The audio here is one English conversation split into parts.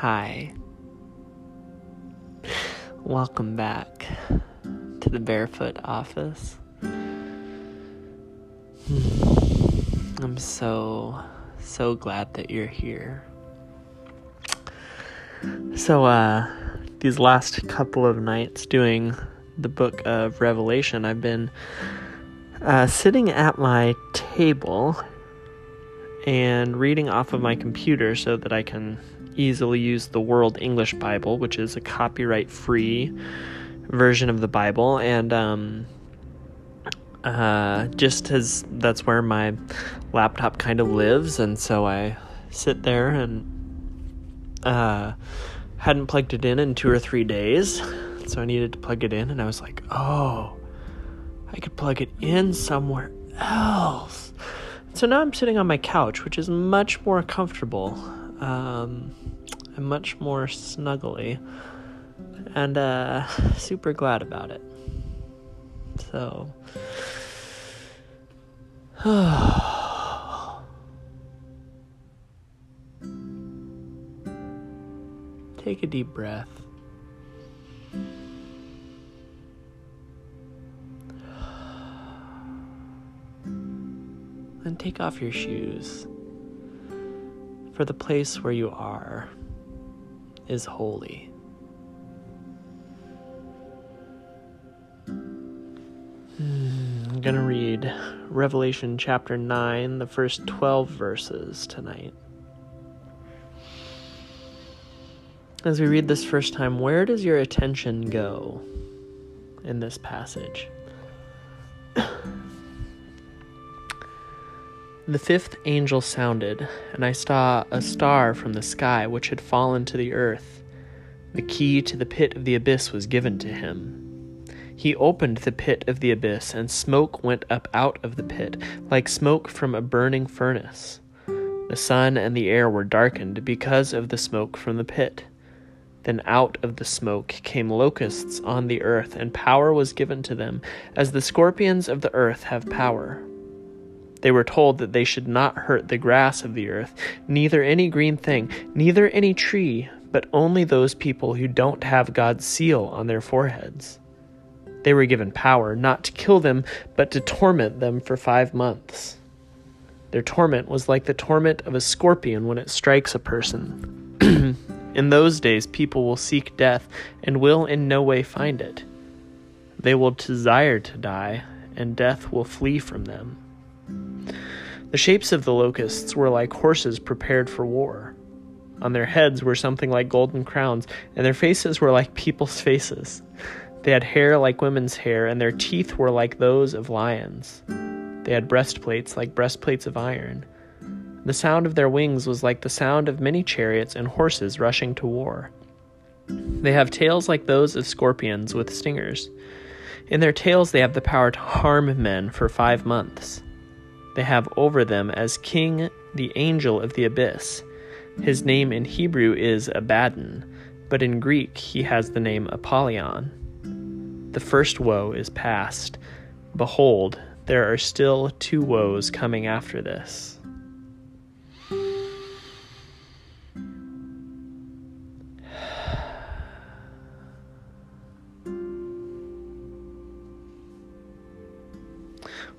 Hi. Welcome back to the Barefoot Office. I'm so glad that you're here. So, these last couple of nights doing the book of Revelation, I've been sitting at my table and reading off of my computer so that I can easily use the World English Bible, which is a copyright-free version of the Bible, and just as that's where my laptop kind of lives, and so I sit there and hadn't plugged it in 2 or 3 days, so I needed to plug it in, and I was like, oh, I could plug it in somewhere else. So now I'm sitting on my couch, which is much more comfortable and much more snuggly, and super glad about it. So, take a deep breath. And take off your shoes, for the place where you are is holy. I'm going to read Revelation chapter 9, the first 12 verses tonight. As we read this first time, where does your attention go in this passage? The fifth angel sounded, and I saw a star from the sky which had fallen to the earth. The key to the pit of the abyss was given to him. He opened the pit of the abyss, and smoke went up out of the pit, like smoke from a burning furnace. The sun and the air were darkened because of the smoke from the pit. Then out of the smoke came locusts on the earth, and power was given to them, as the scorpions of the earth have power. They were told that they should not hurt the grass of the earth, neither any green thing, neither any tree, but only those people who don't have God's seal on their foreheads. They were given power not to kill them, but to torment them for 5 months. Their torment was like the torment of a scorpion when it strikes a person. In those days, people will seek death and will in no way find it. They will desire to die, and death will flee from them. The shapes of the locusts were like horses prepared for war. On their heads were something like golden crowns, and their faces were like people's faces. They had hair like women's hair, and their teeth were like those of lions. They had breastplates like breastplates of iron. The sound of their wings was like the sound of many chariots and horses rushing to war. They have tails like those of scorpions with stingers. In their tails they have the power to harm men for 5 months. They have over them as king the angel of the abyss. His name in Hebrew is Abaddon, but in Greek he has the name Apollyon. The first woe is past. Behold, there are still 2 woes coming after this.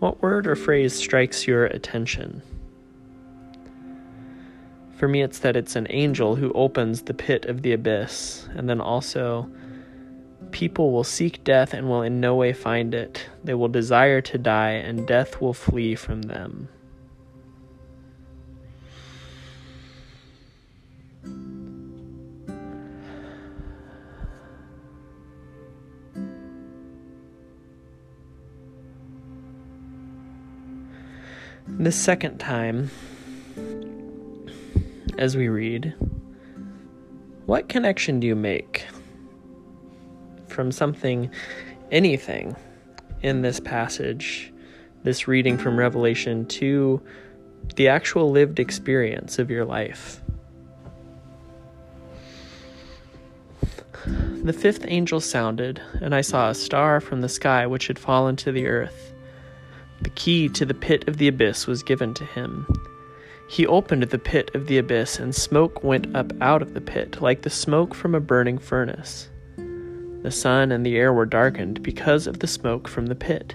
What word or phrase strikes your attention? For me, it's that it's an angel who opens the pit of the abyss, and then also, people will seek death and will in no way find it. They will desire to die, and death will flee from them. The second time, as we read, what connection do you make from something, anything, in this passage, this reading from Revelation, to the actual lived experience of your life? The fifth angel sounded, and I saw a star from the sky which had fallen to the earth. The key to the pit of the abyss was given to him. He opened the pit of the abyss, and smoke went up out of the pit, like the smoke from a burning furnace. The sun and the air were darkened because of the smoke from the pit.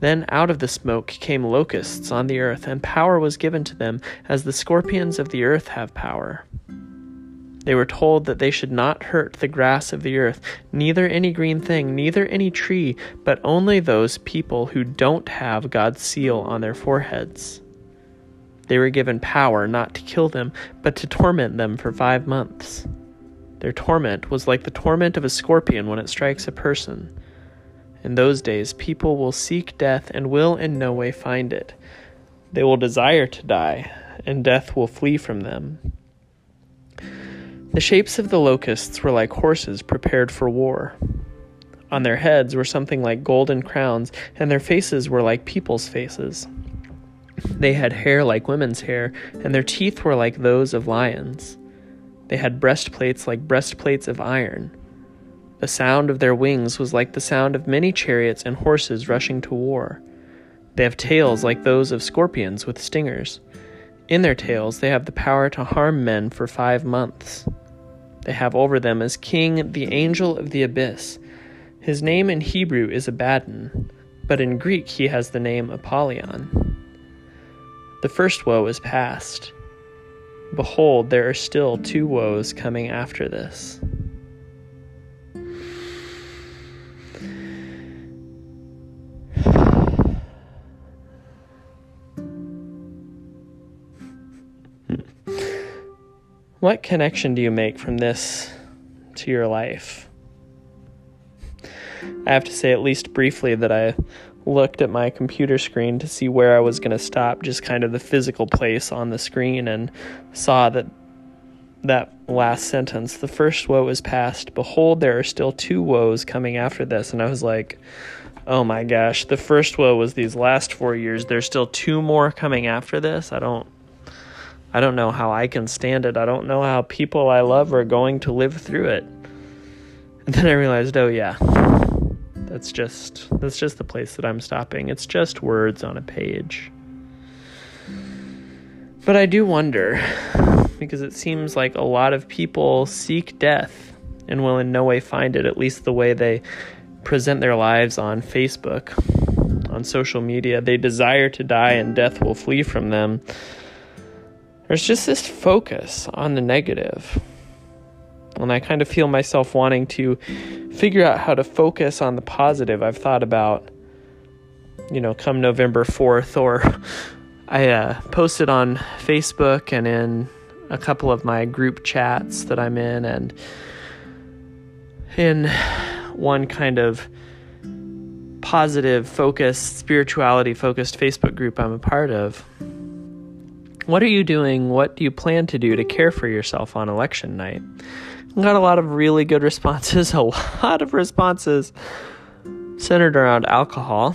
Then out of the smoke came locusts on the earth, and power was given to them, as the scorpions of the earth have power. They were told that they should not hurt the grass of the earth, neither any green thing, neither any tree, but only those people who don't have God's seal on their foreheads. They were given power not to kill them, but to torment them for 5 months. Their torment was like the torment of a scorpion when it strikes a person. In those days, people will seek death and will in no way find it. They will desire to die, and death will flee from them. The shapes of the locusts were like horses prepared for war. On their heads were something like golden crowns, and their faces were like people's faces. They had hair like women's hair, and their teeth were like those of lions. They had breastplates like breastplates of iron. The sound of their wings was like the sound of many chariots and horses rushing to war. They have tails like those of scorpions with stingers. In their tails they have the power to harm men for 5 months. They have over them as king the angel of the abyss. His name in Hebrew is Abaddon, but in Greek he has the name Apollyon. The first woe is past. Behold, there are still 2 woes coming after this. What connection do you make from this to your life? I have to say, at least briefly, that I looked at my computer screen to see where I was going to stop, just kind of the physical place on the screen, and saw that last sentence, the first woe is past, behold, there are still 2 woes coming after this. And I was like, oh my gosh, the first woe was these last 4 years. There's still 2 more coming after this. I don't know how I can stand it. I don't know how people I love are going to live through it. And then I realized, oh yeah, that's just the place that I'm stopping. It's just words on a page. But I do wonder, because it seems like a lot of people seek death and will in no way find it, at least the way they present their lives on Facebook, on social media. They desire to die and death will flee from them. There's just this focus on the negative. And I kind of feel myself wanting to figure out how to focus on the positive. I've thought about, come November 4th, or I posted on Facebook and in a couple of my group chats that I'm in, and in one kind of positive focused, spirituality focused Facebook group I'm a part of. What are you doing? What do you plan to do to care for yourself on election night? Got a lot of really good responses, centered around alcohol,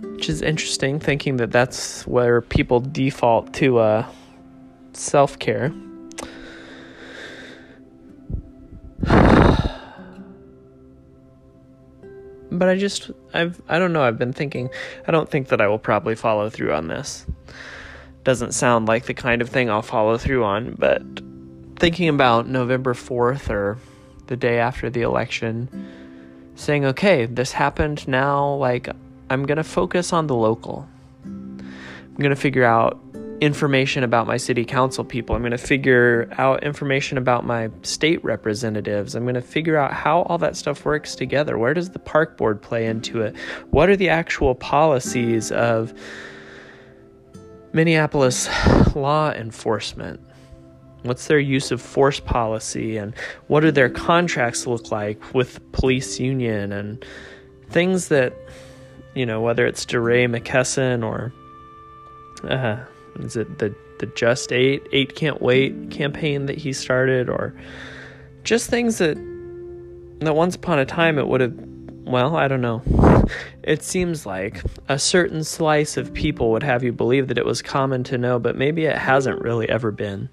which is interesting, thinking that that's where people default to self-care. But I've been thinking, I don't think that I will probably follow through on this. Doesn't sound like the kind of thing I'll follow through on, but thinking about November 4th or the day after the election, saying, okay, this happened now, like, I'm going to focus on the local. I'm going to figure out information about my city council people. I'm going to figure out information about my state representatives. I'm going to figure out how all that stuff works together. Where does the park board play into it? What are the actual policies of Minneapolis law enforcement? What's their use of force policy? And what do their contracts look like with the police union? And things that, whether it's DeRay McKesson or is it the Just 8 Can't Wait campaign that he started, or just things that once upon a time it would have, well, I don't know. It seems like a certain slice of people would have you believe that it was common to know, but maybe it hasn't really ever been.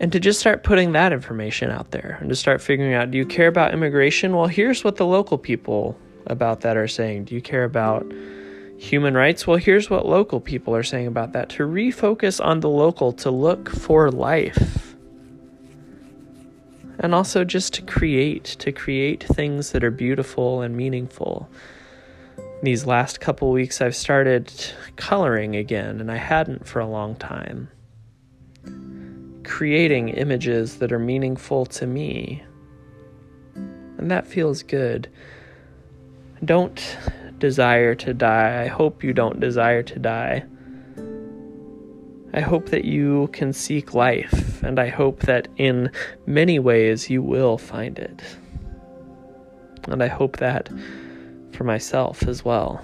And to just start putting that information out there, and to start figuring out, do you care about immigration? Well, here's what the local people about that are saying. Do you care about Human rights? Well, here's what local people are saying about that. To refocus on the local, to look for life. And also just to create things that are beautiful and meaningful. These last couple weeks I've started coloring again, and I hadn't for a long time. Creating images that are meaningful to me. And that feels good. Don't desire to die. I hope you don't desire to die. I hope that you can seek life, and I hope that in many ways you will find it. And I hope that for myself as well.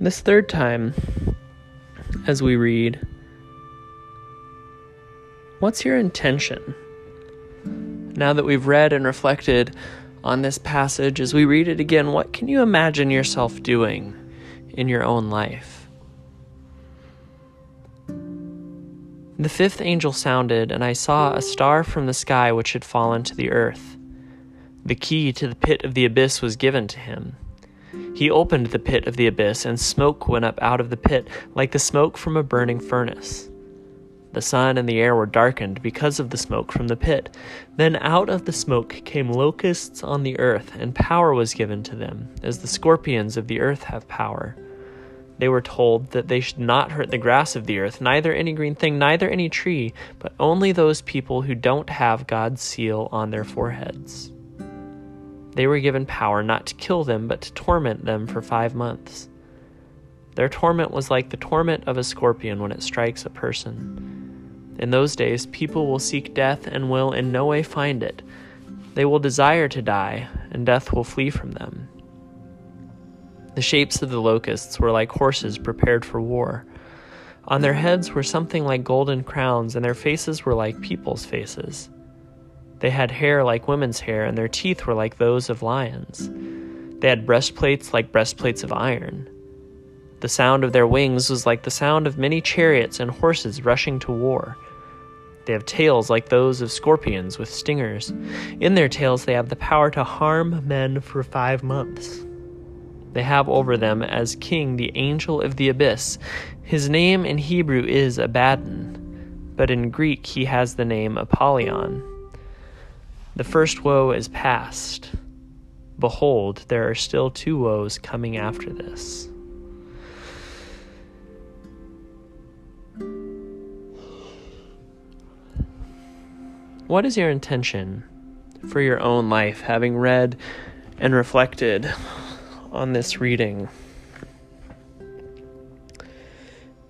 This third time, as we read, what's your intention? Now that we've read and reflected on this passage, as we read it again, what can you imagine yourself doing in your own life? The fifth angel sounded, and I saw a star from the sky which had fallen to the earth. The key to the pit of the abyss was given to him. He opened the pit of the abyss, and smoke went up out of the pit, like the smoke from a burning furnace. The sun and the air were darkened because of the smoke from the pit. Then out of the smoke came locusts on the earth, and power was given to them, as the scorpions of the earth have power. They were told that they should not hurt the grass of the earth, neither any green thing, neither any tree, but only those people who don't have God's seal on their foreheads. They were given power not to kill them, but to torment them for 5 months. Their torment was like the torment of a scorpion when it strikes a person. In those days, people will seek death and will in no way find it. They will desire to die, and death will flee from them. The shapes of the locusts were like horses prepared for war. On their heads were something like golden crowns, and their faces were like people's faces. They had hair like women's hair, and their teeth were like those of lions. They had breastplates like breastplates of iron. The sound of their wings was like the sound of many chariots and horses rushing to war. They have tails like those of scorpions with stingers. In their tails they have the power to harm men for 5 months. They have over them as king the angel of the abyss. His name in Hebrew is Abaddon, but in Greek he has the name Apollyon. The first woe is past. Behold, there are still 2 woes coming after this. What is your intention for your own life, having read and reflected on this reading?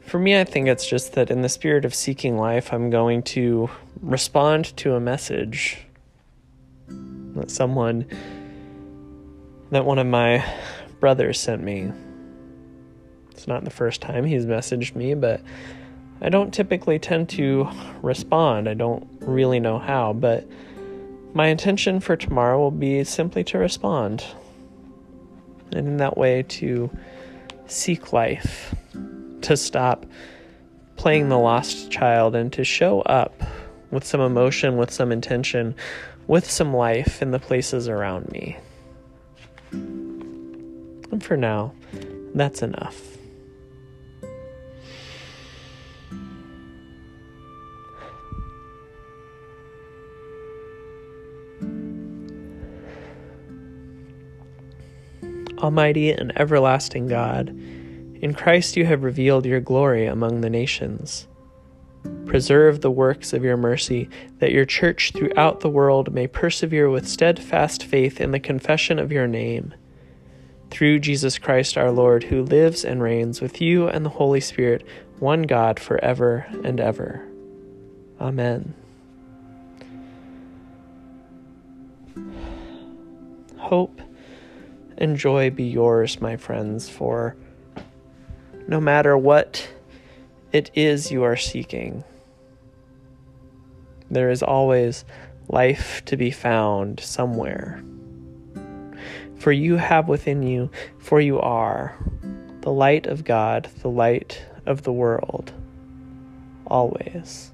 For me, I think it's just that in the spirit of seeking life, I'm going to respond to a message that one of my brothers sent me. It's not the first time he's messaged me, but I don't typically tend to respond. I don't really know how, but my intention for tomorrow will be simply to respond, and in that way to seek life, to stop playing the lost child, and to show up with some emotion, with some intention, with some life in the places around me. And for now, that's enough. Almighty and everlasting God, in Christ you have revealed your glory among the nations. Preserve the works of your mercy, that your church throughout the world may persevere with steadfast faith in the confession of your name. Through Jesus Christ our Lord, who lives and reigns with you and the Holy Spirit, one God, forever and ever. Amen. Hope and joy be yours, my friends, for no matter what it is you are seeking, there is always life to be found somewhere. For you have within you, for you are, the light of God, the light of the world. always.